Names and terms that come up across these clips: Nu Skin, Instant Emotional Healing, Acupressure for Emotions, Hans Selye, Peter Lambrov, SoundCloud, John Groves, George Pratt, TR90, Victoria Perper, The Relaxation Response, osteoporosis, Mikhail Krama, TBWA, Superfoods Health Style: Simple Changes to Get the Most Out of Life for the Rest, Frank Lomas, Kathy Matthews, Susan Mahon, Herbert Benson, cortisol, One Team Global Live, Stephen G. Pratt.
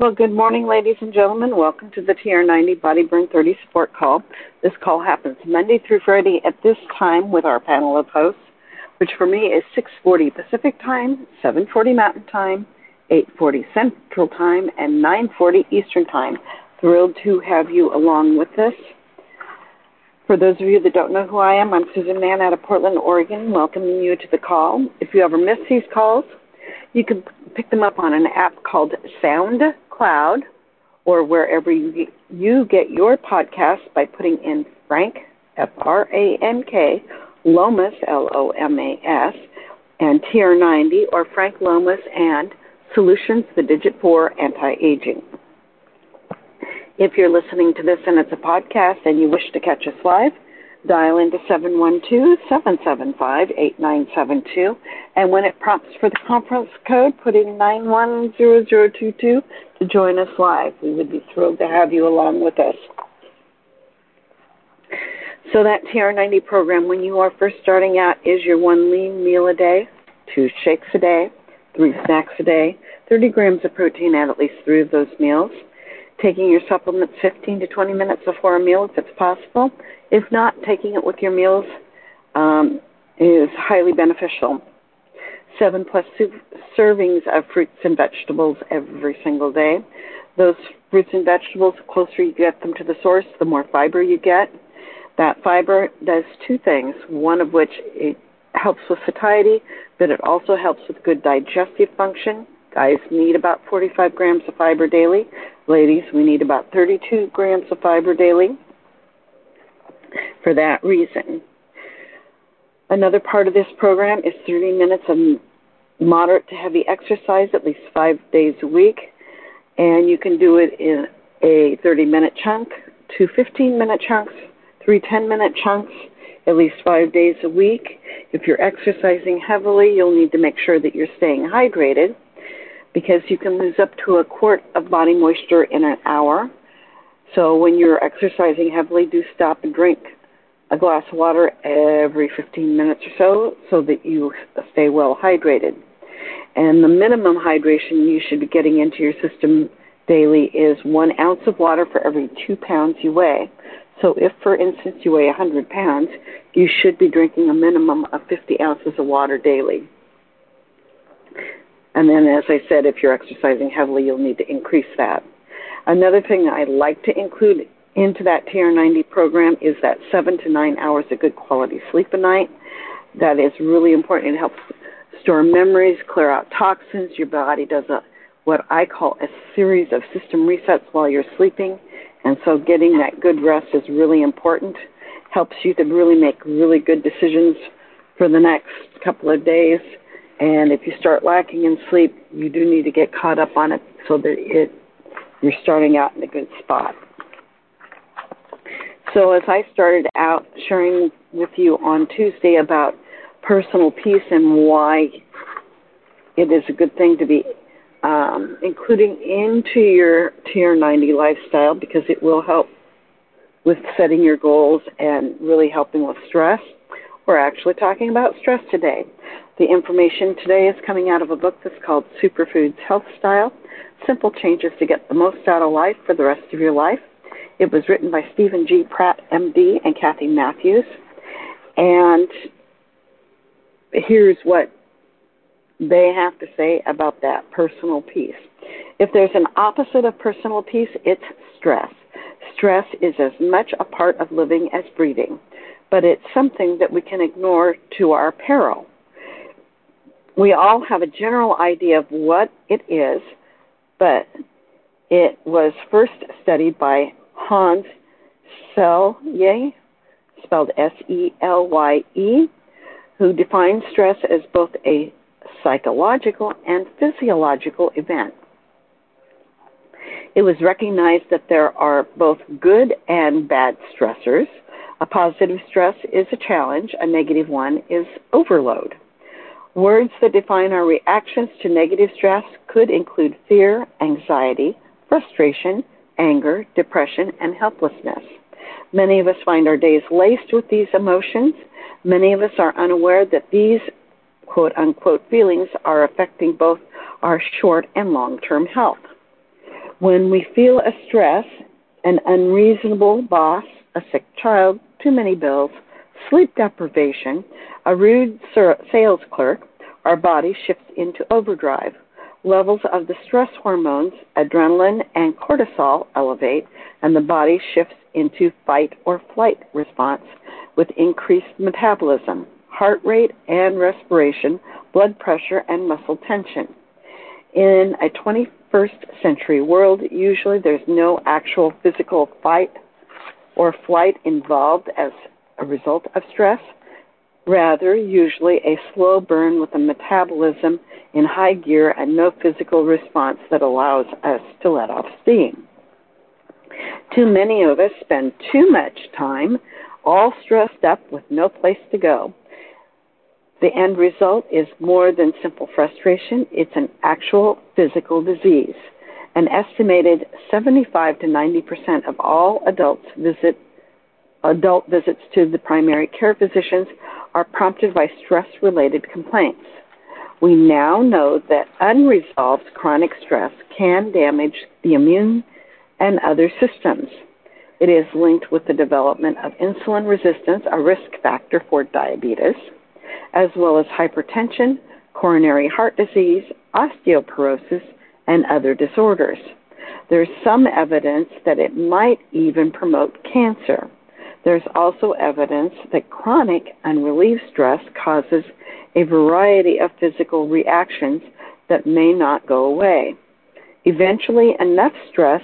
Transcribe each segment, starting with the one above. Well, good morning, ladies and gentlemen. Welcome to the TR90 Body Burn 30 Support Call. This call happens Monday through Friday at this time with our panel of hosts, which for me is 6:40 Pacific Time, 7:40 Mountain Time, 8:40 Central Time, and 9:40 Eastern Time. Thrilled to have you along with us. For those of you that don't know who I am, I'm Susan Mahon out of Portland, Oregon, welcoming you to the call. If you ever miss these calls, you can pick them up on an app called SoundCloud or wherever you get your podcasts by putting in Frank, F-R-A-N-K, Lomas, L-O-M-A-S, and TR90 or Frank Lomas and Solutions, the digit 4, Anti-Aging. If you're listening to this and it's a podcast and you wish to catch us live, dial into 712-775-8972, and when it prompts for the conference code, put in 910022 to join us live. We would be thrilled to have you along with us. So that TR90 program, when you are first starting out, is your one lean meal a day, 2 shakes a day, 3 snacks a day, 30 grams of protein at least 3 of those meals, taking your supplements 15 to 20 minutes before a meal if it's possible. If not, taking it with your meals is highly beneficial. 7+ servings of fruits and vegetables every single day. Those fruits and vegetables, the closer you get them to the source, the more fiber you get. That fiber does 2 things, one of which it helps with satiety, but it also helps with good digestive function. Guys need about 45 grams of fiber daily. Ladies, we need about 32 grams of fiber daily for that reason. Another part of this program is 30 minutes of moderate to heavy exercise at least 5 days a week, and you can do it in a 30-minute chunk, 2 15-minute chunks, 3 10-minute chunks, at least 5 days a week. If you're exercising heavily, you'll need to make sure that you're staying hydrated, because you can lose up to a quart of body moisture in an hour. So when you're exercising heavily, do stop and drink a glass of water every 15 minutes or so that you stay well hydrated. And the minimum hydration you should be getting into your system daily is 1 ounce of water for every 2 pounds you weigh. So if, for instance, you weigh 100 pounds, you should be drinking a minimum of 50 ounces of water daily. And then, as I said, if you're exercising heavily, you'll need to increase that. Another thing that I like to include into that TR90 program is that 7 to 9 hours of good quality sleep a night. That is really important. It helps store memories, clear out toxins. Your body does what I call a series of system resets while you're sleeping. And so getting that good rest is really important. Helps you to really make really good decisions for the next couple of days. And if you start lacking in sleep, you do need to get caught up on it so that you're starting out in a good spot. So as I started out sharing with you on Tuesday about personal peace and why it is a good thing to be including into your TR90 lifestyle, because it will help with setting your goals and really helping with stress. We're actually talking about stress today. The information today is coming out of a book that's called Superfoods Health Style: Simple Changes to Get the Most Out of Life for the Rest of Your Life. It was written by Stephen G. Pratt, MD, and Kathy Matthews. And here's what they have to say about that personal peace. If there's an opposite of personal peace, it's stress. Stress is as much a part of living as breathing, but it's something that we can ignore to our peril. We all have a general idea of what it is, but it was first studied by Hans Selye, spelled S-E-L-Y-E, who defines stress as both a psychological and physiological event. It was recognized that there are both good and bad stressors. A positive stress is a challenge. A negative one is overload. Words that define our reactions to negative stress could include fear, anxiety, frustration, anger, depression, and helplessness. Many of us find our days laced with these emotions. Many of us are unaware that these quote-unquote feelings are affecting both our short- and long-term health. When we feel a stress, an unreasonable boss, a sick child, too many bills, sleep deprivation, a rude sales clerk, our body shifts into overdrive. Levels of the stress hormones, adrenaline and cortisol, elevate, and the body shifts into fight or flight response with increased metabolism, heart rate and respiration, blood pressure, and muscle tension. In a 21st century world, usually there's no actual physical fight or flight involved as a result of stress, rather usually a slow burn with a metabolism in high gear and no physical response that allows us to let off steam. Too many of us spend too much time all stressed up with no place to go. The end result is more than simple frustration. It's an actual physical disease. An estimated 75 to 90% of all adult visits to the primary care physicians are prompted by stress-related complaints. We now know that unresolved chronic stress can damage the immune and other systems. It is linked with the development of insulin resistance, a risk factor for diabetes, as well as hypertension, coronary heart disease, osteoporosis, and other disorders. There's some evidence that it might even promote cancer. There's also evidence that chronic unrelieved stress causes a variety of physical reactions that may not go away. Eventually, enough stress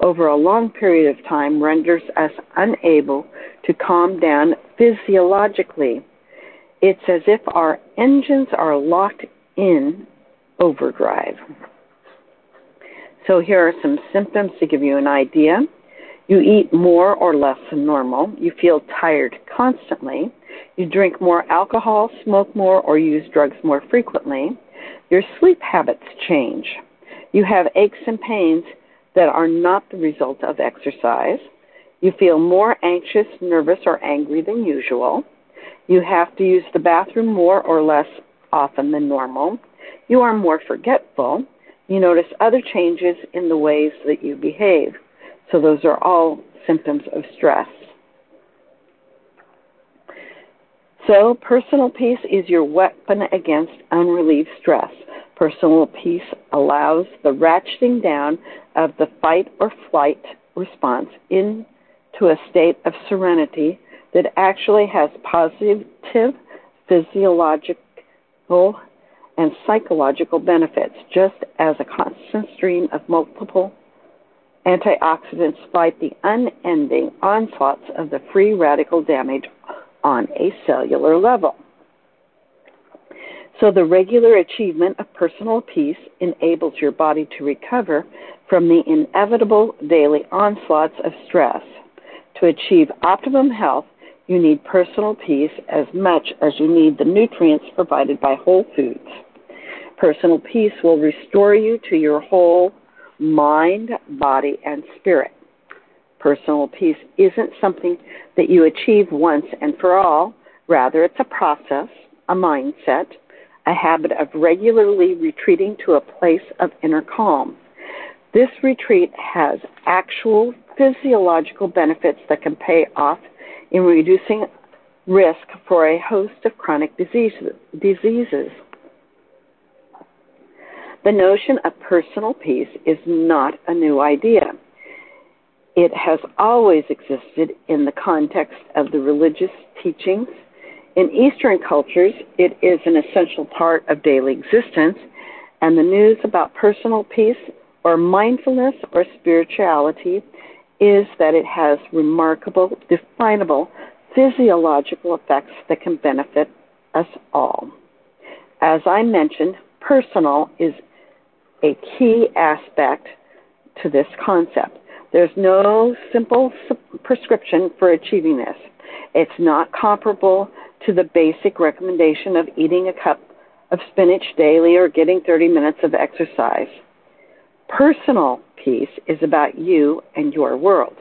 over a long period of time renders us unable to calm down physiologically. It's as if our engines are locked in overdrive. So here are some symptoms to give you an idea. You eat more or less than normal. You feel tired constantly. You drink more alcohol, smoke more, or use drugs more frequently. Your sleep habits change. You have aches and pains that are not the result of exercise. You feel more anxious, nervous, or angry than usual. You have to use the bathroom more or less often than normal. You are more forgetful. You notice other changes in the ways that you behave. So those are all symptoms of stress. So personal peace is your weapon against unrelieved stress. Personal peace allows the ratcheting down of the fight or flight response into a state of serenity that actually has positive physiological and psychological benefits, just as a constant stream of multiple antioxidants fight the unending onslaughts of the free radical damage on a cellular level. So the regular achievement of personal peace enables your body to recover from the inevitable daily onslaughts of stress. To achieve optimum health, you need personal peace as much as you need the nutrients provided by whole foods. Personal peace will restore you to your whole mind, body, and spirit. Personal peace isn't something that you achieve once and for all. Rather, it's a process, a mindset, a habit of regularly retreating to a place of inner calm. This retreat has actual physiological benefits that can pay off in reducing risk for a host of chronic diseases. The notion of personal peace is not a new idea. It has always existed in the context of the religious teachings. In Eastern cultures, it is an essential part of daily existence, and the news about personal peace or mindfulness or spirituality is that it has remarkable, definable physiological effects that can benefit us all. As I mentioned, personal is a key aspect to this concept. There's no simple prescription for achieving this. It's not comparable to the basic recommendation of eating a cup of spinach daily or getting 30 minutes of exercise. Personal peace is about you and your world.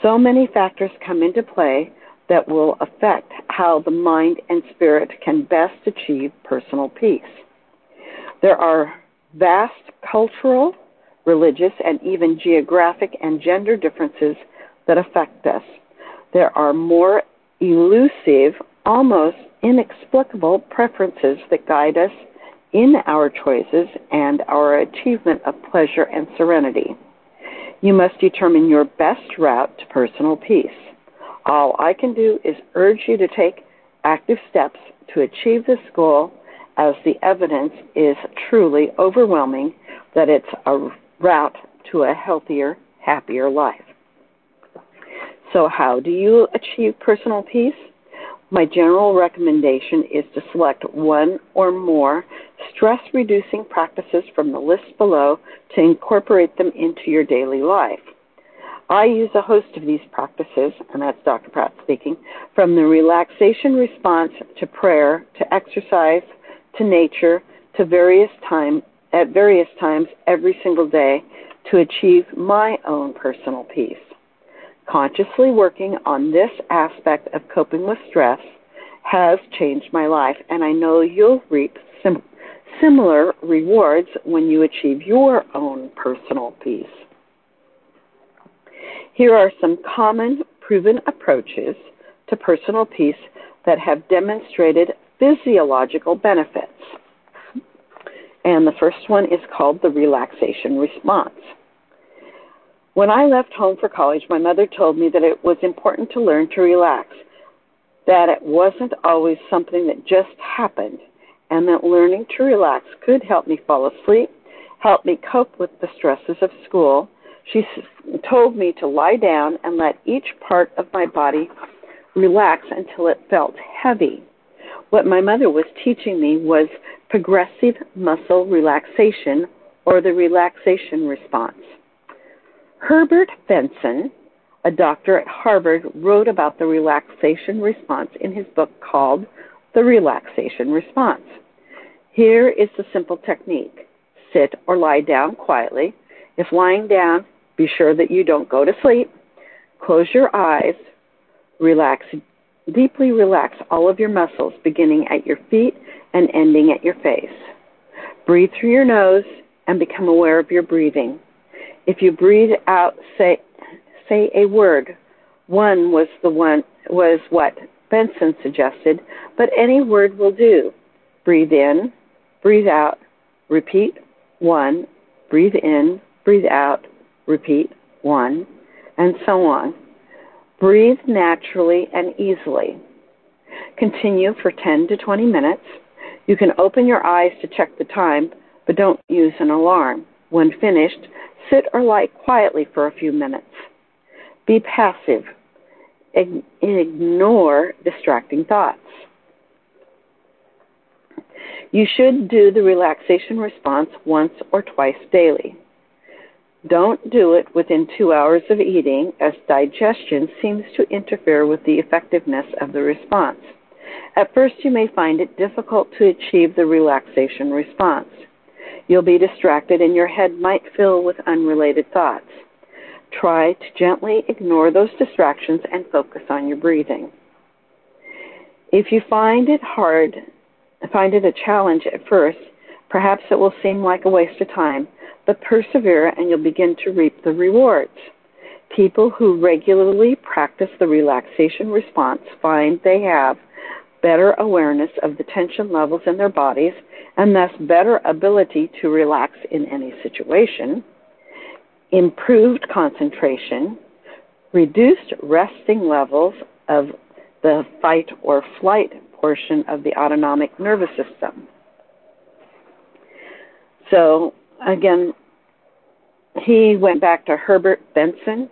So many factors come into play that will affect how the mind and spirit can best achieve personal peace. There are vast cultural, religious, and even geographic and gender differences that affect us. There are more elusive, almost inexplicable preferences that guide us in our choices and our achievement of pleasure and serenity. You must determine your best route to personal peace. All I can do is urge you to take active steps to achieve this goal, as the evidence is truly overwhelming that it's a route to a healthier, happier life. So how do you achieve personal peace? My general recommendation is to select one or more stress-reducing practices from the list below to incorporate them into your daily life. I use a host of these practices, and that's Dr. Pratt speaking, from the relaxation response to prayer, to exercise, to nature, to various times every single day to achieve my own personal peace. Consciously working on this aspect of coping with stress has changed my life, and I know you'll reap similar rewards when you achieve your own personal peace. Here are some common proven approaches to personal peace that have demonstrated physiological benefits. And the first one is called the relaxation response. When I left home for college, my mother told me that it was important to learn to relax, that it wasn't always something that just happened, and that learning to relax could help me fall asleep, help me cope with the stresses of school. She told me to lie down and let each part of my body relax until it felt heavy. What my mother was teaching me was progressive muscle relaxation, or the relaxation response. Herbert Benson, a doctor at Harvard, wrote about the relaxation response in his book called The Relaxation Response. Here is the simple technique. Sit or lie down quietly. If lying down, be sure that you don't go to sleep. Close your eyes. Relax. Deeply relax all of your muscles, beginning at your feet and ending at your face. Breathe through your nose and become aware of your breathing. If you breathe out, say a word. One was what Benson suggested, but any word will do. Breathe in, breathe out, repeat one, breathe in, breathe out, repeat one, and so on. Breathe naturally and easily. Continue for 10 to 20 minutes. You can open your eyes to check the time, but don't use an alarm. When finished, sit or lie quietly for a few minutes. Be passive. Ignore distracting thoughts. You should do the relaxation response once or twice daily. Don't do it within 2 hours of eating, as digestion seems to interfere with the effectiveness of the response. At first, you may find it difficult to achieve the relaxation response. You'll be distracted and your head might fill with unrelated thoughts. Try to gently ignore those distractions and focus on your breathing. If you find it a challenge at first, perhaps it will seem like a waste of time, but persevere and you'll begin to reap the rewards. People who regularly practice the relaxation response find they have better awareness of the tension levels in their bodies and thus better ability to relax in any situation, improved concentration, reduced resting levels of the fight or flight portion of the autonomic nervous system. So, again, he went back to Herbert Benson.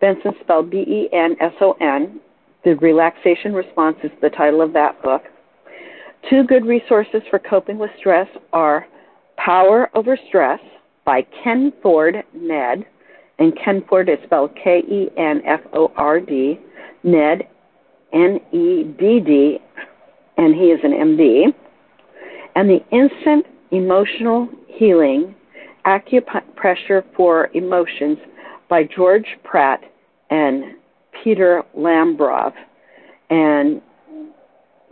Benson spelled Benson. The Relaxation Response is the title of that book. Two good resources for coping with stress are Power Over Stress by Ken Ford Ned, and Ken Ford is spelled Kenford, Ned, Nedd, and he is an MD, and the Instant Emotional Healing, Acupressure for Emotions by George Pratt and Peter Lambrov. And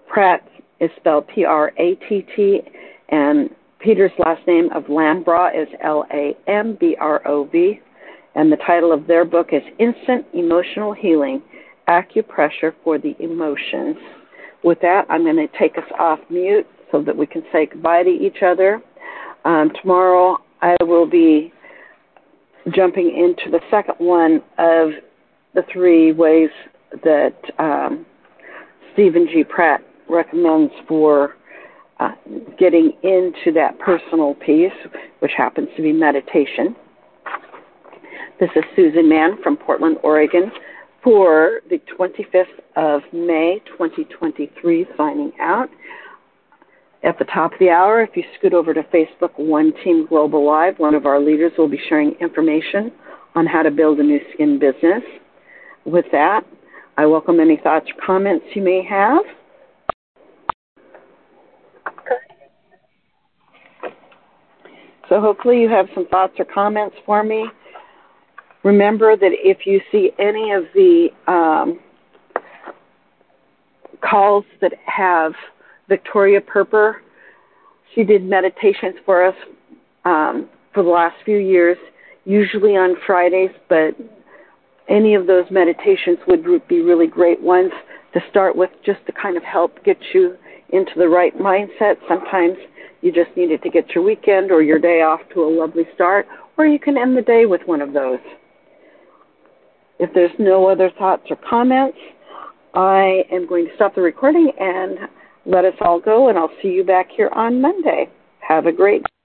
Pratt is spelled Pratt, and Peter's last name of Lambrov is L-A-M-B-R-O-V, and the title of their book is Instant Emotional Healing, Acupressure for the Emotions. With that, I'm going to take us off mute so that we can say goodbye to each other. Tomorrow I will be jumping into the second one of the three ways that Stephen G. Pratt recommends for getting into that personal piece, which happens to be meditation. This is Susan Mahon from Portland, Oregon, for the 25th of May, 2023, signing out. At the top of the hour, if you scoot over to Facebook, One Team Global Live, one of our leaders will be sharing information on how to build a Nu Skin business. With that, I welcome any thoughts or comments you may have. So hopefully you have some thoughts or comments for me. Remember that if you see any of the calls that have Victoria Perper, she did meditations for us for the last few years, usually on Fridays, but any of those meditations would be really great ones to start with, just to kind of help get you into the right mindset. Sometimes you just needed to get your weekend or your day off to a lovely start, or you can end the day with one of those. If there's no other thoughts or comments, I am going to stop the recording and let us all go, and I'll see you back here on Monday. Have a great day.